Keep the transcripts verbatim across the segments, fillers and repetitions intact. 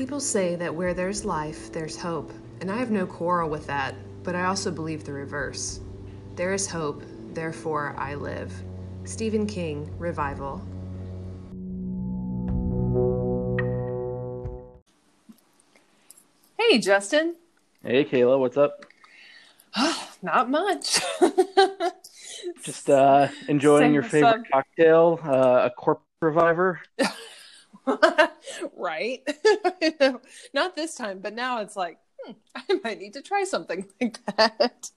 People say that where there's life, there's hope, and I have no quarrel with that, but I also believe the reverse. There is hope, therefore I live. Stephen King, Revival. Hey, Justin. Hey, Kayla, what's up? Not much. Just uh, enjoying Same your favorite sub. cocktail, uh, a corp reviver. Right. Not this time, but now it's like, hmm, I might need to try something like that.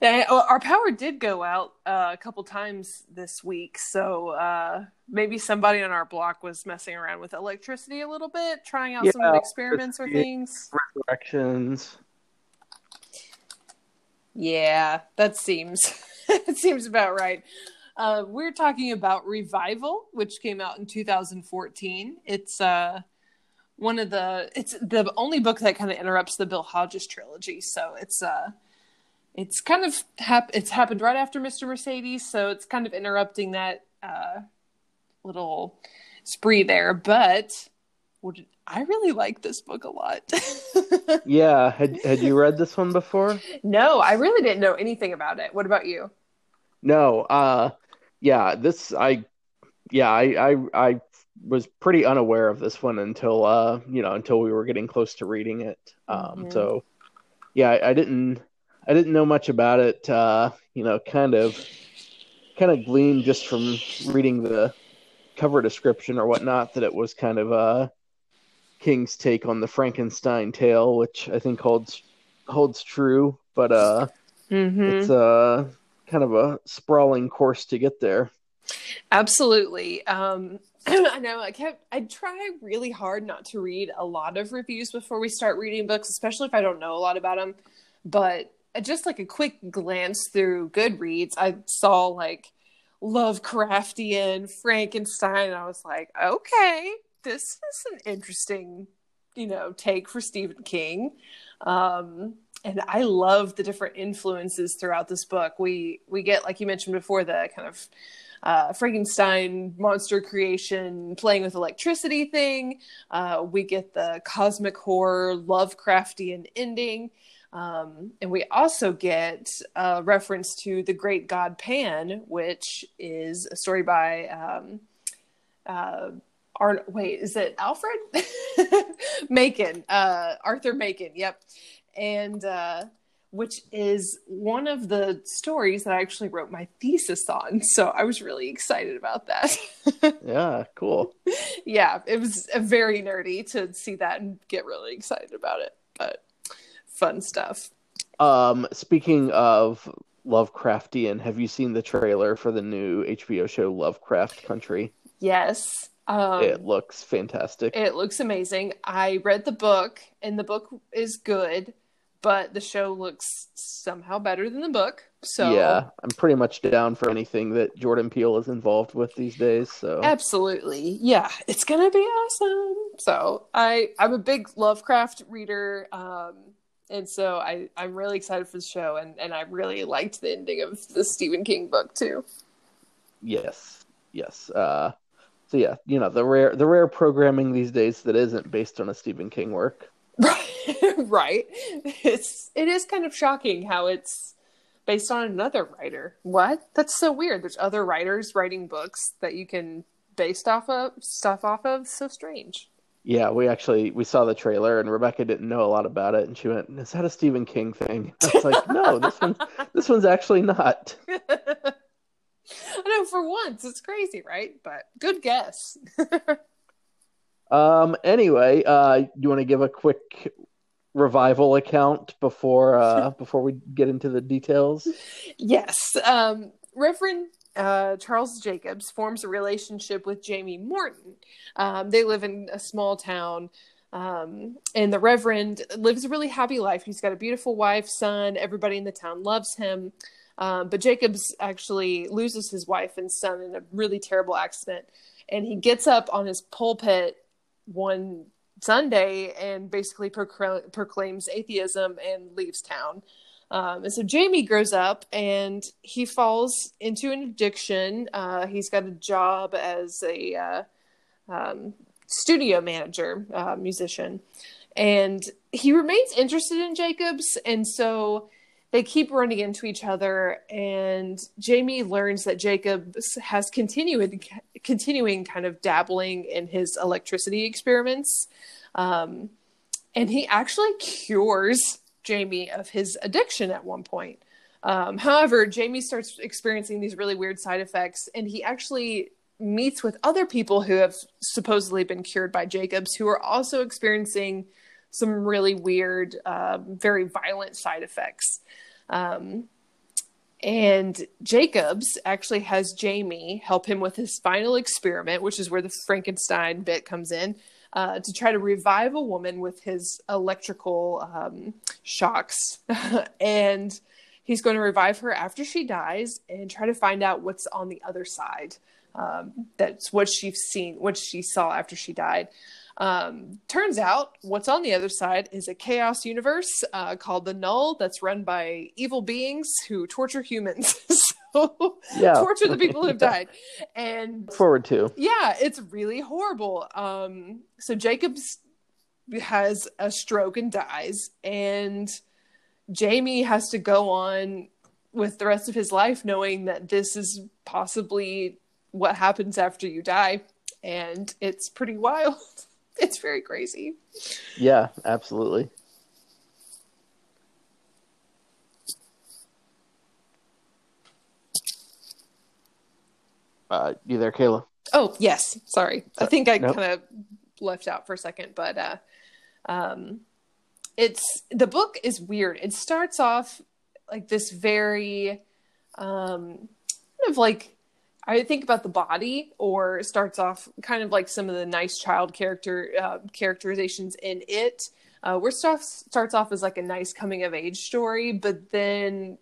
And our power did go out uh, a couple times this week, so uh, maybe somebody on our block was messing around with electricity a little bit, trying out yeah, some experiments or things. Resurrections. Yeah, that seems it seems about right. Uh, we're talking about Revival, which came out in two thousand fourteen. It's uh, one of the it's the only book that kind of interrupts the Bill Hodges trilogy, so it's uh It's kind of hap- it's happened right after Mister Mercedes, so it's kind of interrupting that uh, little spree there. But would, I really like this book a lot. Yeah, had had you read this one before? No, I really didn't know anything about it. What about you? No, uh, yeah, this I, yeah, I, I I was pretty unaware of this one until uh, you know until we were getting close to reading it. Um, mm-hmm. So yeah, I, I didn't. I didn't know much about it, uh, you know, kind of kind of gleaned just from reading the cover description or whatnot that it was kind of uh, King's take on the Frankenstein tale, which I think holds holds true, but uh, mm-hmm. it's uh, kind of a sprawling course to get there. Absolutely. Um, I know I kept, I try really hard not to read a lot of reviews before we start reading books, especially if I don't know a lot about them, but just like a quick glance through Goodreads, I saw like Lovecraftian, Frankenstein, and I was like, okay, this is an interesting, you know, take for Stephen King. Um, and I love the different influences throughout this book. We we get, like you mentioned before, the kind of uh, Frankenstein monster creation, playing with electricity thing. Uh, we get the cosmic horror, Lovecraftian ending. Um, and we also get a reference to The Great God Pan, which is a story by, um, uh, Ar- wait, is it Alfred? Machen, uh, Arthur Machen. Yep. And, uh, which is one of the stories that I actually wrote my thesis on. So I was really excited about that. Yeah, cool. Yeah, it was very nerdy to see that and get really excited about it, but fun stuff. Um, speaking of Lovecraftian, have you seen the trailer for the new H B O show Lovecraft Country? Yes. Um, it looks fantastic. It looks amazing. I read the book, and the book is good, but the show looks somehow better than the book. So yeah, I'm pretty much down for anything that Jordan Peele is involved with these days. So absolutely, yeah, it's gonna be awesome. So I I'm a big Lovecraft reader. Um, And so I, I'm really excited for the show, and, and I really liked the ending of the Stephen King book too. Yes, yes. Uh, so yeah, you know, the rare the rare programming these days that isn't based on a Stephen King work. Right. It's it is kind of shocking how it's based on another writer. What? That's so weird. There's other writers writing books that you can base off of stuff off of. So strange. Yeah, we actually, we saw the trailer, and Rebecca didn't know a lot about it, and she went, is that a Stephen King thing? I was like, no, this one's, this one's actually not. I know, for once, it's crazy, right? But good guess. um. Anyway, uh, you want to give a quick Revival account before uh, before we get into the details? Yes. Um, Reverend Uh, Charles Jacobs forms a relationship with Jamie Morton. Um, they live in a small town, um, and the Reverend lives a really happy life. He's got a beautiful wife, son. Everybody in the town loves him. Um, but Jacobs actually loses his wife and son in a really terrible accident. And he gets up on his pulpit one Sunday and basically procl- proclaims atheism and leaves town. Um, and so Jamie grows up and he falls into an addiction. Uh, he's got a job as a, uh, um, studio manager, uh, musician. And he remains interested in Jacobs. And so they keep running into each other. And Jamie learns that Jacobs has continued, continuing kind of dabbling in his electricity experiments. Um, and he actually cures Jamie of his addiction at one point. Um, however, Jamie starts experiencing these really weird side effects, and he actually meets with other people who have supposedly been cured by Jacobs, who are also experiencing some really weird, uh, very violent side effects. Um, and Jacobs actually has Jamie help him with his final experiment, which is where the Frankenstein bit comes in, uh, to try to revive a woman with his electrical um, shocks. And he's going to revive her after she dies and try to find out what's on the other side. Um, that's what she's seen, what she saw after she died. Um, turns out what's on the other side is a chaos universe uh, called the Null that's run by evil beings who torture humans. so yeah. torture the people who have died. And forward to. Yeah, it's really horrible. Um, so Jacobs has a stroke and dies, and Jamie has to go on with the rest of his life knowing that this is possibly what happens after you die. And it's pretty wild. It's very crazy. Yeah, absolutely. Uh, you there, Kayla? Oh, yes. Sorry. Sorry. I think I nope. kind of left out for a second, but uh, um, it's the book is weird. It starts off like this very um, kind of like I think about The Body, or starts off kind of like some of the nice child character uh, characterizations in it. Uh, where stuff starts off as like a nice coming of age story, but then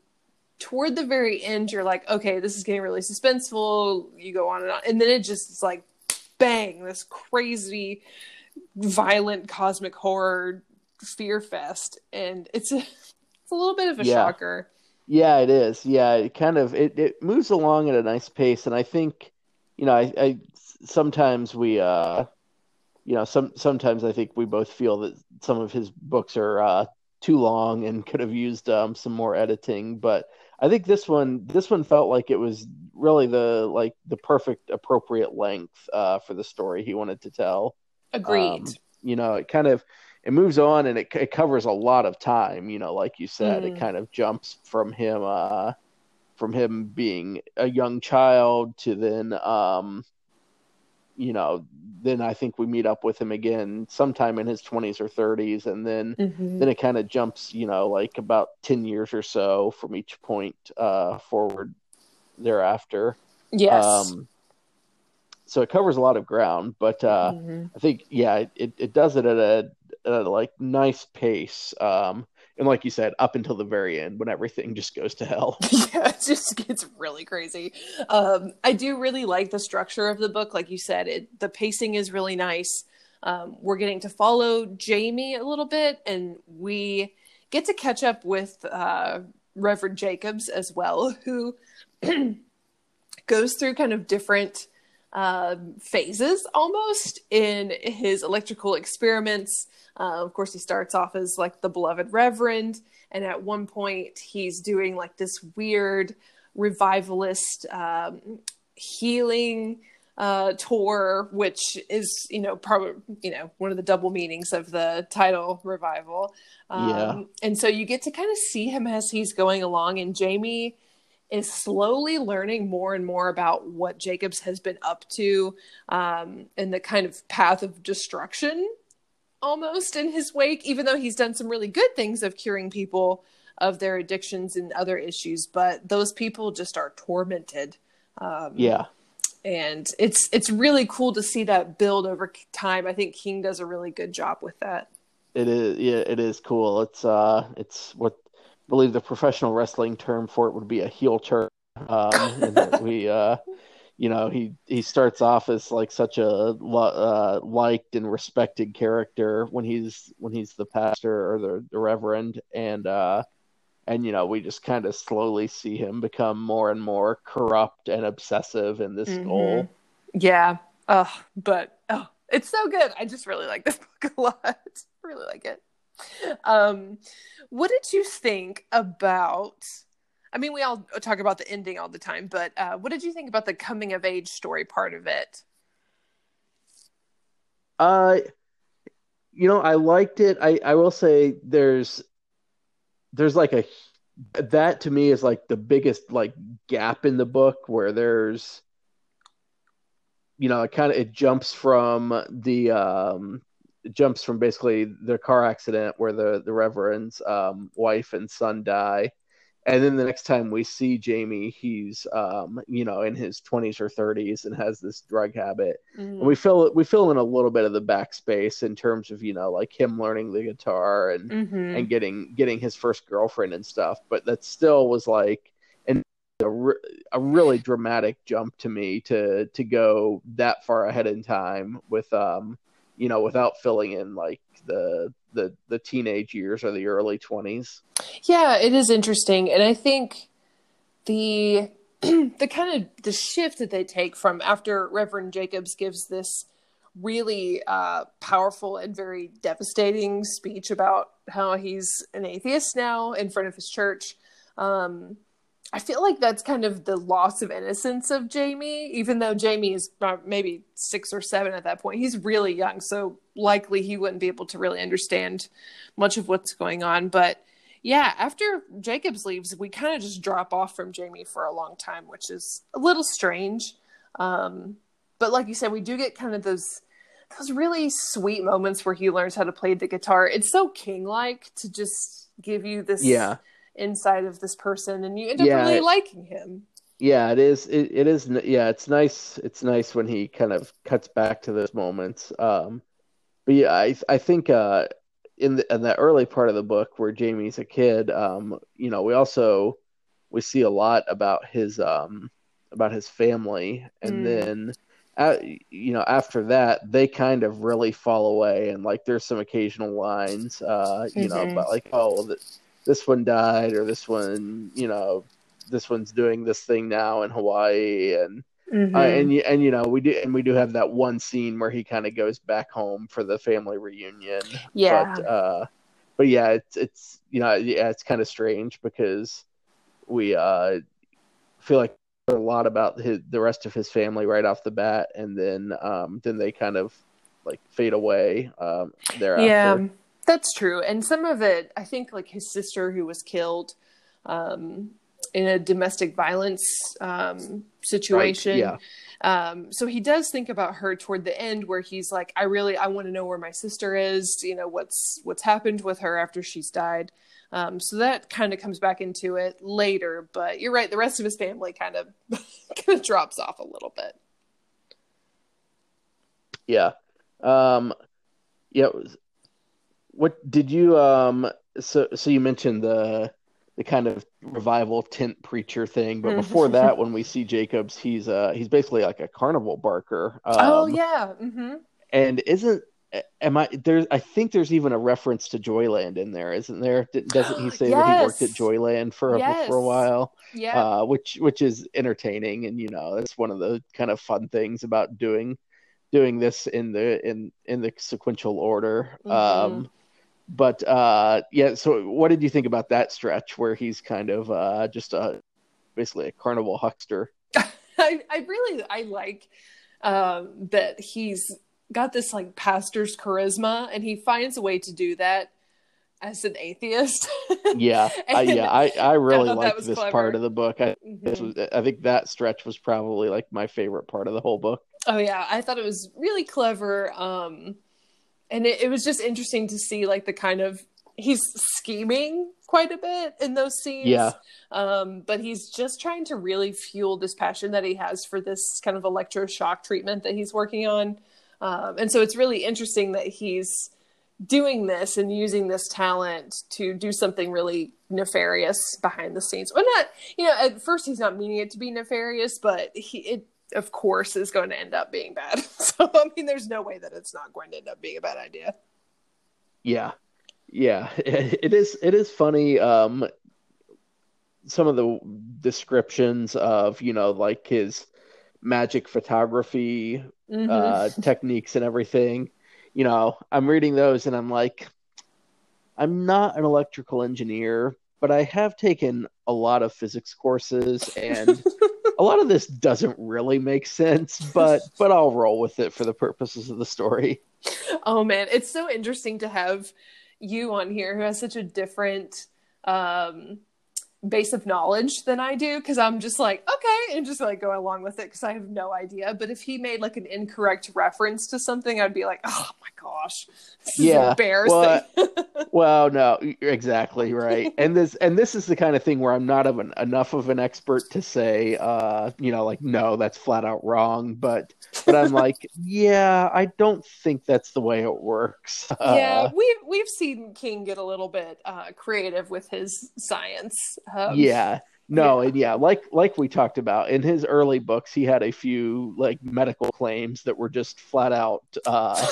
toward the very end, you're like, okay, this is getting really suspenseful. You go on and on, and then it just is like, bang, this crazy, violent cosmic horror fear fest, and it's a, it's a little bit of a yeah. shocker. Yeah, it is. Yeah, it kind of it, it moves along at a nice pace, and I think, you know, I, I sometimes we, uh, you know, some sometimes I think we both feel that some of his books are uh, too long and could have used um, some more editing. But I think this one, this one felt like it was really the like the perfect appropriate length uh, for the story he wanted to tell. Agreed. Um, you know, it kind of. It moves on, and it, it covers a lot of time, you know, like you said, mm. it kind of jumps from him, uh, from him being a young child to then, um, you know, then I think we meet up with him again sometime in his twenties or thirties. And then, mm-hmm. then it kind of jumps, you know, like about ten years or so from each point, uh, forward thereafter. Yes. Um, so it covers a lot of ground, but, uh, mm-hmm. I think, yeah, it, it does it at a, Uh, like nice pace, um, and like you said, up until the very end when everything just goes to hell. Yeah, it just gets really crazy. Um, I do really like the structure of the book. Like you said, it, the pacing is really nice. Um, we're getting to follow Jamie a little bit, and we get to catch up with uh, Reverend Jacobs as well, who goes through kind of different uh, phases almost in his electrical experiments. Uh, of course, he starts off as like the beloved Reverend. And at one point he's doing like this weird revivalist um, healing uh, tour, which is, you know, probably, you know, one of the double meanings of the title Revival. Um, yeah. And so you get to kind of see him as he's going along, and Jamie is slowly learning more and more about what Jacobs has been up to, um, and the kind of path of destruction almost in his wake, even though he's done some really good things of curing people of their addictions and other issues, but those people just are tormented. Um, yeah. And it's, it's really cool to see that build over time. I think King does a really good job with that. It is. Yeah, it is cool. It's, uh, it's what, I believe the professional wrestling term for it would be a heel turn. Um, and that we, uh, you know, he, he starts off as like such a uh, liked and respected character when he's when he's the pastor or the, the reverend, and uh, and you know we just kind of slowly see him become more and more corrupt and obsessive in this mm-hmm. goal. Yeah, uh, but oh, It's so good. I just really like this book a lot. I really like it. Um, what did you think about, I mean, we all talk about the ending all the time, but uh, what did you think about the coming of age story part of it? Uh, you know, I liked it. I, I will say there's, there's like a, that to me is like the biggest like gap in the book where there's, you know, it kind of, it jumps from the, um, it jumps from basically the car accident where the, the Reverend's um, wife and son die. And then the next time we see Jamie, he's, um, you know, in his twenties or thirties and has this drug habit. Mm. And we fill we fill in a little bit of the backspace in terms of, you know, like him learning the guitar and mm-hmm. and getting getting his first girlfriend and stuff. But that still was like an, a, re- a really dramatic jump to me to to go that far ahead in time with, um, you know, without filling in like the the the teenage years or the early twenties. Yeah, it is interesting. And I think the the kind of the shift that they take from after Reverend Jacobs gives this really uh, powerful and very devastating speech about how he's an atheist now in front of his church. Um, I feel like that's kind of the loss of innocence of Jamie, even though Jamie is maybe six or seven at that point. He's really young, so likely he wouldn't be able to really understand much of what's going on. But yeah, after Jacobs leaves, we kind of just drop off from Jamie for a long time, which is a little strange. Um, but like you said, we do get kind of those those really sweet moments where he learns how to play the guitar. It's so King-like to just give you this... Yeah. Inside of this person, and you end up yeah, really it, liking him. Yeah, it is. It, it is. Yeah, it's nice. It's nice when he kind of cuts back to those moments. Um, but yeah, I I think uh, in the in the early part of the book where Jamie's a kid, um, you know, we also we see a lot about his um about his family, and mm. then uh, you know after that they kind of really fall away, and like there's some occasional lines, uh, you mm-hmm. know, about like oh. Well, the, this one died or this one, you know, this one's doing this thing now in Hawaii. And, mm-hmm. uh, and, and, you know, we do, and we do have that one scene where he kind of goes back home for the family reunion. Yeah. But, uh, but yeah, it's, it's, you know, yeah, it's kind of strange because we uh, feel like a lot about his, the rest of his family right off the bat. And then, um, then they kind of like fade away um, thereafter. Yeah. That's true. And some of it, I think like his sister who was killed um, in a domestic violence um, situation. Right. Yeah. Um, so he does think about her toward the end where he's like, I really, I want to know where my sister is, you know, what's, what's happened with her after she's died. Um, so that kind of comes back into it later, but you're right. The rest of his family kind of, kind of drops off a little bit. Yeah. Um, yeah. It was, What did you, um, so, so you mentioned the, the kind of revival tent preacher thing, but before that, when we see Jacobs, he's, uh, he's basically like a carnival barker. Um, oh yeah. Mm-hmm. And isn't, am I, there's, I think there's even a reference to Joyland in there, isn't there? Doesn't he say yes. that he worked at Joyland for, yes. for a while, yeah. uh, which, which is entertaining. And, you know, it's one of the kind of fun things about doing, doing this in the, in, in the sequential order. Mm-hmm. Um, But, uh, yeah, so what did you think about that stretch where he's kind of uh, just a, basically a carnival huckster? I, I really, I like um, that he's got this, like, pastor's charisma, and he finds a way to do that as an atheist. yeah, and, I, yeah, I, I really I liked this clever. part of the book. I, mm-hmm. this was, I think that stretch was probably, like, my favorite part of the whole book. Oh, yeah, I thought it was really clever, um... And it, it was just interesting to see, like, the kind of... He's scheming quite a bit in those scenes. Yeah. Um, but he's just trying to really fuel this passion that he has for this kind of electroshock treatment that he's working on. Um, and so it's really interesting that he's doing this and using this talent to do something really nefarious behind the scenes. Well, not... You know, at first he's not meaning it to be nefarious, but he... It, of course is going to end up being bad. So, I mean, there's no way that it's not going to end up being a bad idea. Yeah. Yeah. It, it is, it is funny. Um, some of the descriptions of, you know, like his, magic photography mm-hmm. uh, techniques and everything. You know, I'm reading those and I'm like, I'm not an electrical engineer, but I have taken a lot of physics courses and a lot of this doesn't really make sense, but but I'll roll with it for the purposes of the story. Oh man, it's so interesting to have you on here who has such a different um, base of knowledge than I do, because I'm just like, okay, and just like go along with it because I have no idea. But if he made like an incorrect reference to something, I'd be like, oh my gosh, this yeah. is embarrassing. Well, well, no, exactly right. And this and this is the kind of thing where I'm not of an, enough of an expert to say, uh, you know, like, no, that's flat out wrong. But but I'm like, yeah, I don't think that's the way it works. Uh, yeah, we've we've seen King get a little bit uh, creative with his science. Um, yeah, no, yeah. and yeah, like like we talked about in his early books, he had a few like medical claims that were just flat out uh,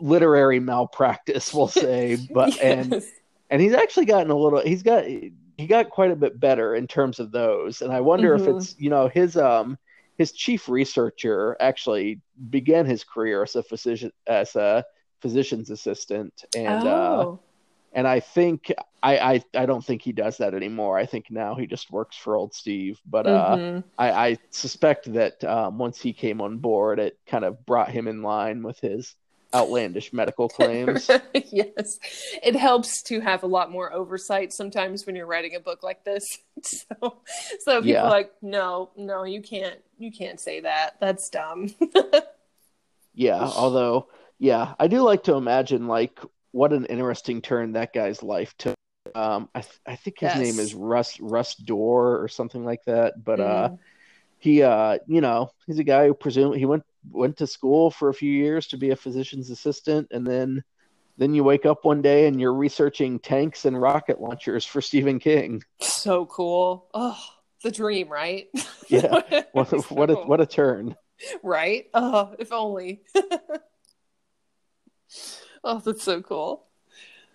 literary malpractice, we'll say. But yes. and and he's actually gotten a little. He's got he got quite a bit better in terms of those. And I wonder mm-hmm. if it's you know his um his chief researcher actually began his career as a physician as a physician's assistant and. Oh. Uh, And I think I, I I don't think he does that anymore. I think now he just works for old Steve. But uh, mm-hmm. I, I suspect that um, once he came on board, it kind of brought him in line with his outlandish medical claims. Yes, it helps to have a lot more oversight sometimes when you're writing a book like this. So so people yeah. are like, no, no, you can't, you can't say that. That's dumb. yeah. Although, yeah, I do like to imagine like. What an interesting turn that guy's life took. Um, I, th- I think his yes. name is Russ Russ Dorr or something like that. But mm. uh, he, uh, you know, he's a guy who presumably he went went to school for a few years to be a physician's assistant, and then then you wake up one day and you're researching tanks and rocket launchers for Stephen King. So cool! Oh, the dream, right? Yeah. what, so what a cool. what a turn! Right? Oh, if only. Oh, that's so cool.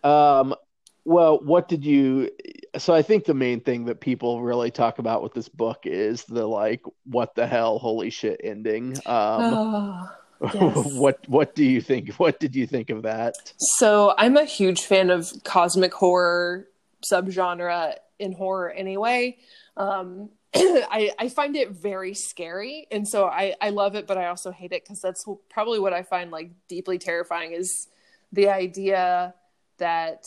Um, well, what did you... So I think the main thing that people really talk about with this book is the, like, what the hell, holy shit ending. Um, oh, yes. What What do you think? What did you think of that? So I'm a huge fan of cosmic horror subgenre in horror anyway. Um, I, I find it very scary. And so I, I love it, but I also hate it because that's probably what I find, like, deeply terrifying is... the idea that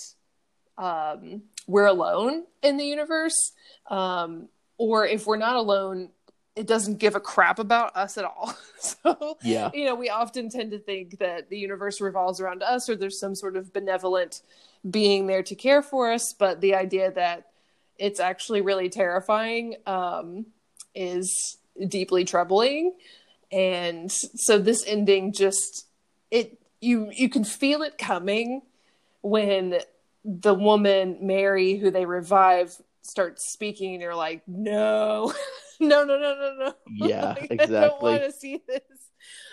um, we're alone in the universe, um, or if we're not alone, it doesn't give a crap about us at all. So, yeah. you know, we often tend to think that the universe revolves around us or there's some sort of benevolent being there to care for us. But the idea that it's actually really terrifying um, is deeply troubling. And so this ending just, it, You you can feel it coming when the woman, Mary, who they revive, starts speaking and you're like, no, no, no, no, no, no. Yeah, like, exactly. I don't want to see this.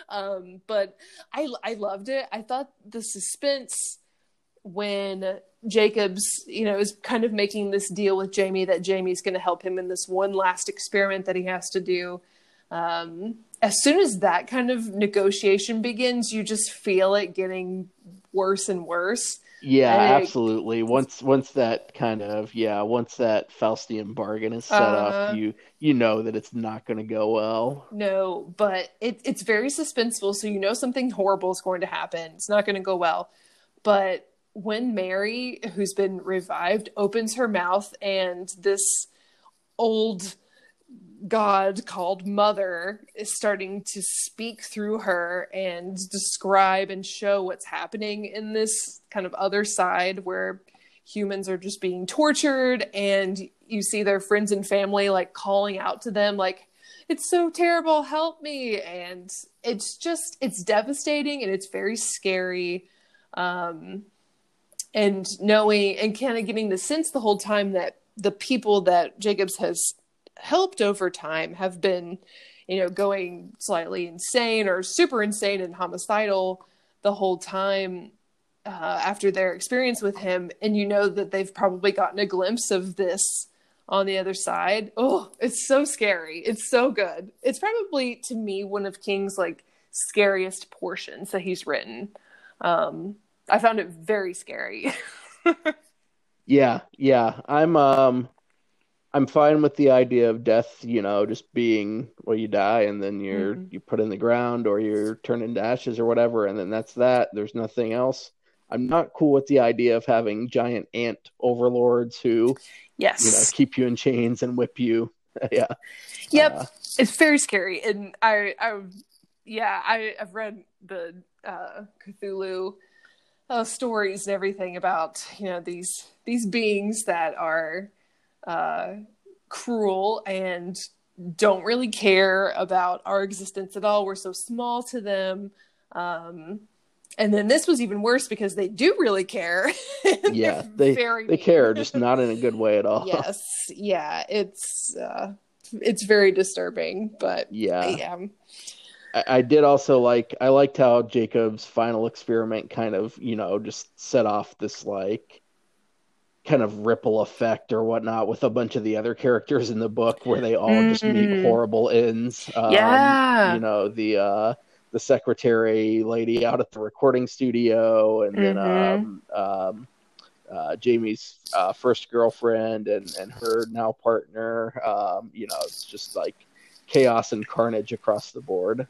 Um, but I, I loved it. I thought the suspense when Jacobs, you know, is kind of making this deal with Jamie that Jamie's going to help him in this one last experiment that he has to do. Um, as soon as that kind of negotiation begins, you just feel it getting worse and worse. Yeah, like, absolutely. Once, once that kind of, yeah, once that Faustian bargain is set uh, up, you, you know that it's not going to go well. No, but it, it's very suspenseful. So, you know, something horrible is going to happen. It's not going to go well. But when Mary, who's been revived, opens her mouth and this old God called Mother is starting to speak through her and describe and show what's happening in this kind of other side where humans are just being tortured, and you see their friends and family like calling out to them like, it's so terrible, help me. And it's just, it's devastating and it's very scary. Um, and knowing and kind of getting the sense the whole time that the people that Jacobs has helped over time have been, you know, going slightly insane or super insane and homicidal the whole time uh, after their experience with him. And you know that they've probably gotten a glimpse of this on the other side. Oh, it's so scary. It's so good. It's probably, to me, one of King's like scariest portions that he's written. Um, I found it very scary. Yeah. Yeah. I'm, um, I'm fine with the idea of death, you know, just being, well, you die and then you're, mm-hmm. you put in the ground or you're turned into ashes or whatever. And then that's that. There's nothing else. I'm not cool with the idea of having giant ant overlords who, yes, you know, keep you in chains and whip you. Yeah. Yep. Uh, it's very scary. And I, I, yeah, I, I've read the uh, Cthulhu uh, stories and everything about, you know, these, these beings that are, uh cruel and don't really care about our existence at all. We're so small to them. Um and then this was even worse because they do really care. Yeah, they they mean. care, just not in a good way at all. Yes. Yeah, it's uh it's very disturbing, but yeah. yeah. I, I did also like I liked how Jacob's final experiment kind of, you know, just set off this like kind of ripple effect or whatnot with a bunch of the other characters in the book where they all mm-hmm. just meet horrible ends. Um, yeah. You know, the, uh, the secretary lady out at the recording studio and mm-hmm. then, um, um, uh, Jamie's, uh, first girlfriend and, and her now partner. Um, you know, it's just like chaos and carnage across the board.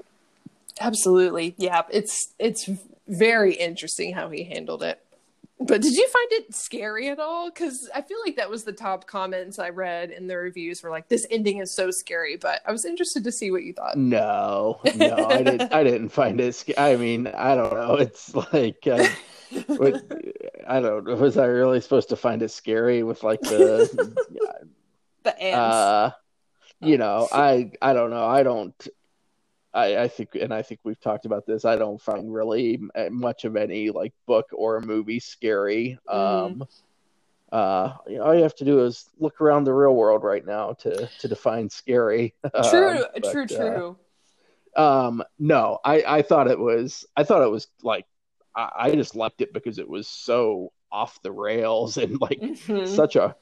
Absolutely. Yeah. It's, it's very interesting how he handled it. But did you find it scary at all? Because I feel like that was the top comments I read in the reviews were like, this ending is so scary, but I was interested to see what you thought. No, no, I didn't I didn't find it sc- I mean, I don't know. It's like, uh, what, I don't know. Was I really supposed to find it scary with like the... the ants. Uh, you know, I, I don't know. I don't... I, I think, and I think we've talked about this, I don't find really much of any like book or movie scary. Mm-hmm. Um, uh, you know, all you have to do is look around the real world right now to, to define scary. True, um, but, true, true. Uh, um, no, I, I thought it was, I thought it was like, I, I just left it because it was so off the rails and like mm-hmm. such a,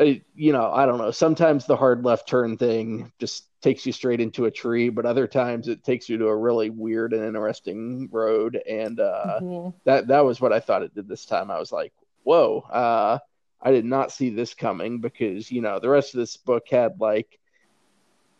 a, you know, I don't know. Sometimes the hard left turn thing just takes you straight into a tree, but other times it takes you to a really weird and interesting road. And uh, mm-hmm. that that was what I thought it did this time. I was like, whoa, uh, I did not see this coming because, you know, the rest of this book had like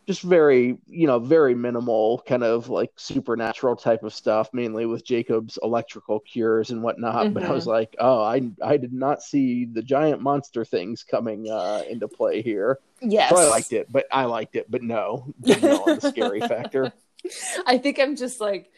just very, you know, very minimal kind of like supernatural type of stuff, mainly with Jacob's electrical cures and whatnot. Mm-hmm. But I was like, oh, I I did not see the giant monster things coming uh, into play here. Yes. So I liked it, but I liked it, but no, no on the scary factor. I think I'm just like,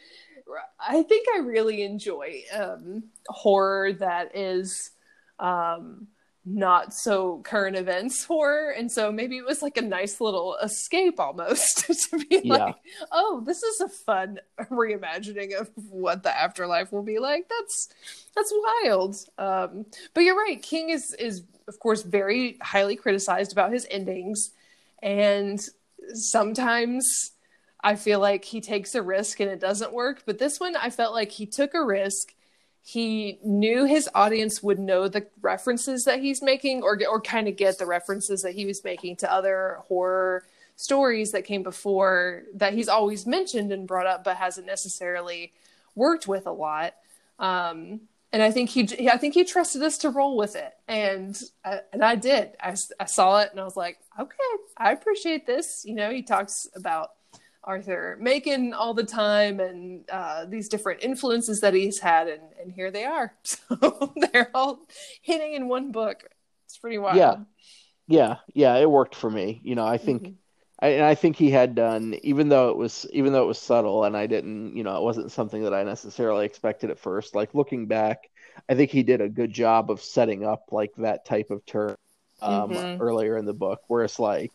I think I really enjoy um, horror that is, um, not so current events horror, and so maybe it was like a nice little escape almost to be yeah. like, oh, this is a fun reimagining of what the afterlife will be like. That's that's wild. Um, but you're right, King is is of course very highly criticized about his endings, and sometimes I feel like he takes a risk and it doesn't work. But this one, I felt like he took a risk. He knew his audience would know the references that he's making or or kind of get the references that he was making to other horror stories that came before that he's always mentioned and brought up, but hasn't necessarily worked with a lot. Um, and I think he, I think he trusted us to roll with it. And, I, and I did, I, I saw it and I was like, okay, I appreciate this. You know, he talks about Arthur Machen all the time and uh, these different influences that he's had, and, and here they are. So they're all hitting in one book. It's pretty wild. Yeah, yeah, yeah. It worked for me. You know, I think, mm-hmm. I, and I think he had done, even though it was, even though it was subtle, and I didn't, you know, it wasn't something that I necessarily expected at first. Like looking back, I think he did a good job of setting up like that type of term um, mm-hmm. earlier in the book, where it's like,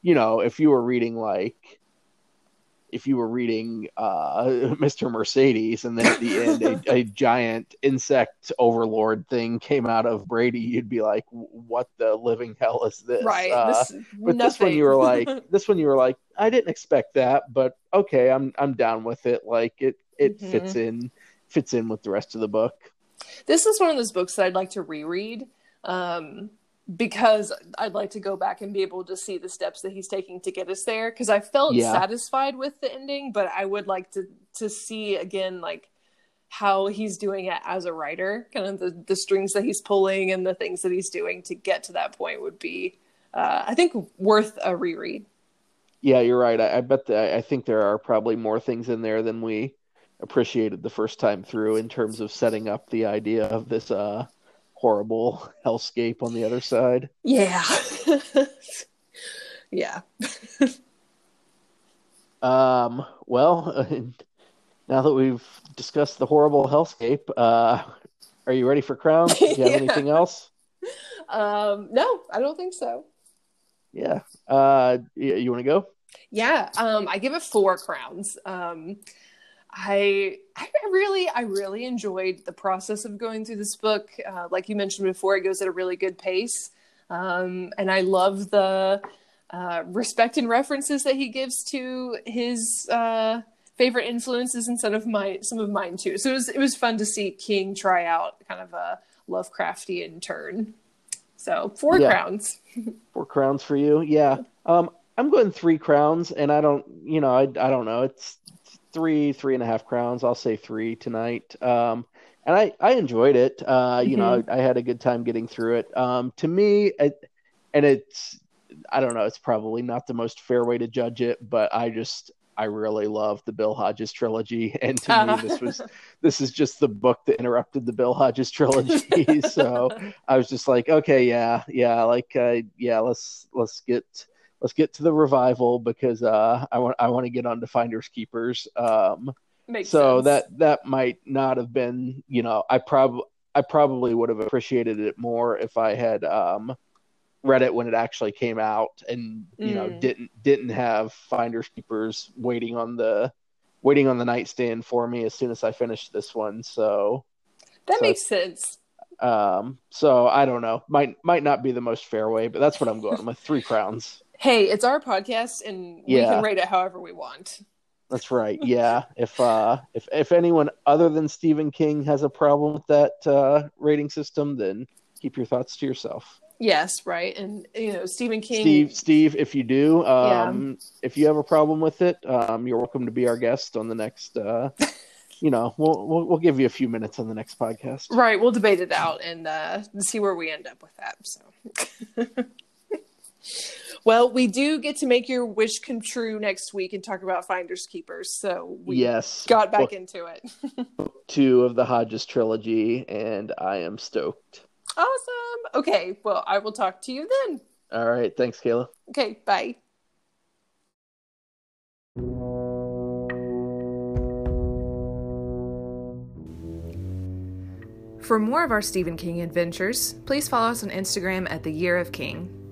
you know, if you were reading like. If you were reading uh, Mister Mercedes and then at the end a, a giant insect overlord thing came out of Brady, you'd be like, what the living hell is this? Right. Uh, this, but nothing. this one you were like, this one you were like, I didn't expect that, but okay, I'm I'm down with it. Like it it mm-hmm. fits in fits in with the rest of the book. This is one of those books that I'd like to reread. Um, because I'd like to go back and be able to see the steps that he's taking to get us there. Because I felt yeah. satisfied with the ending, but I would like to to see again, like, how he's doing it as a writer, kind of the, the strings that he's pulling and the things that he's doing to get to that point would be, uh, I think, worth a reread. Yeah, you're right. I, I bet that I think there are probably more things in there than we appreciated the first time through in terms of setting up the idea of this uh, horrible hellscape on the other side. Yeah. yeah. um. Well, now that we've discussed the horrible hellscape, uh, are you ready for crowns? Do you have yeah. anything else? Um, no, I don't think so. Yeah. Uh, you, you want to go? Yeah. Um, I give it four crowns. Um, I I really I really enjoyed the process of going through this book. Uh, like you mentioned before, it goes at a really good pace, um, and I love the uh, respect and references that he gives to his uh, favorite influences and some of my some of mine too. So it was it was fun to see King try out kind of a Lovecraftian turn. So four yeah. crowns. Four crowns for you, yeah. Um, I'm going three crowns, and I don't, you know, I I don't know. It's Three, three and a half crowns. I'll say three tonight. Um, and I, I enjoyed it. Uh, you mm-hmm. know, I, I had a good time getting through it. Um, to me, I, and it's, I don't know, it's probably not the most fair way to judge it, but I just, I really love the Bill Hodges trilogy. And to uh. me, this was, this is just the book that interrupted the Bill Hodges trilogy. So I was just like, okay, yeah, yeah. Like, uh, yeah, let's, let's get, Let's get to the revival because uh, I want I want to get on to Finders Keepers. Um, Makes so sense. that that might not have been, you know, I probably I probably would have appreciated it more if I had um, read it when it actually came out, and you mm. know didn't didn't have Finders Keepers waiting on the waiting on the nightstand for me as soon as I finished this one. So that so makes sense. Um, so I don't know, might might not be the most fair way, but that's what I'm going with. Three crowns. Hey, it's our podcast, and we yeah. can rate it however we want. That's right. Yeah. if uh, if if anyone other than Stephen King has a problem with that uh, rating system, then keep your thoughts to yourself. Yes, right. And you know, Stephen King. Steve, Steve, if you do, um, yeah. if you have a problem with it, um, you're welcome to be our guest on the next. Uh, you know, we'll, we'll we'll give you a few minutes on the next podcast. Right. We'll debate it out and uh, see where we end up with that. So. Well, we do get to make your wish come true next week and talk about Finders Keepers, so we yes, got back book, into it. Book two of the Hodges trilogy, and I am stoked. Awesome! Okay, well, I will talk to you then. All right, thanks, Kayla. Okay, bye. For more of our Stephen King adventures, please follow us on Instagram at The Year of King.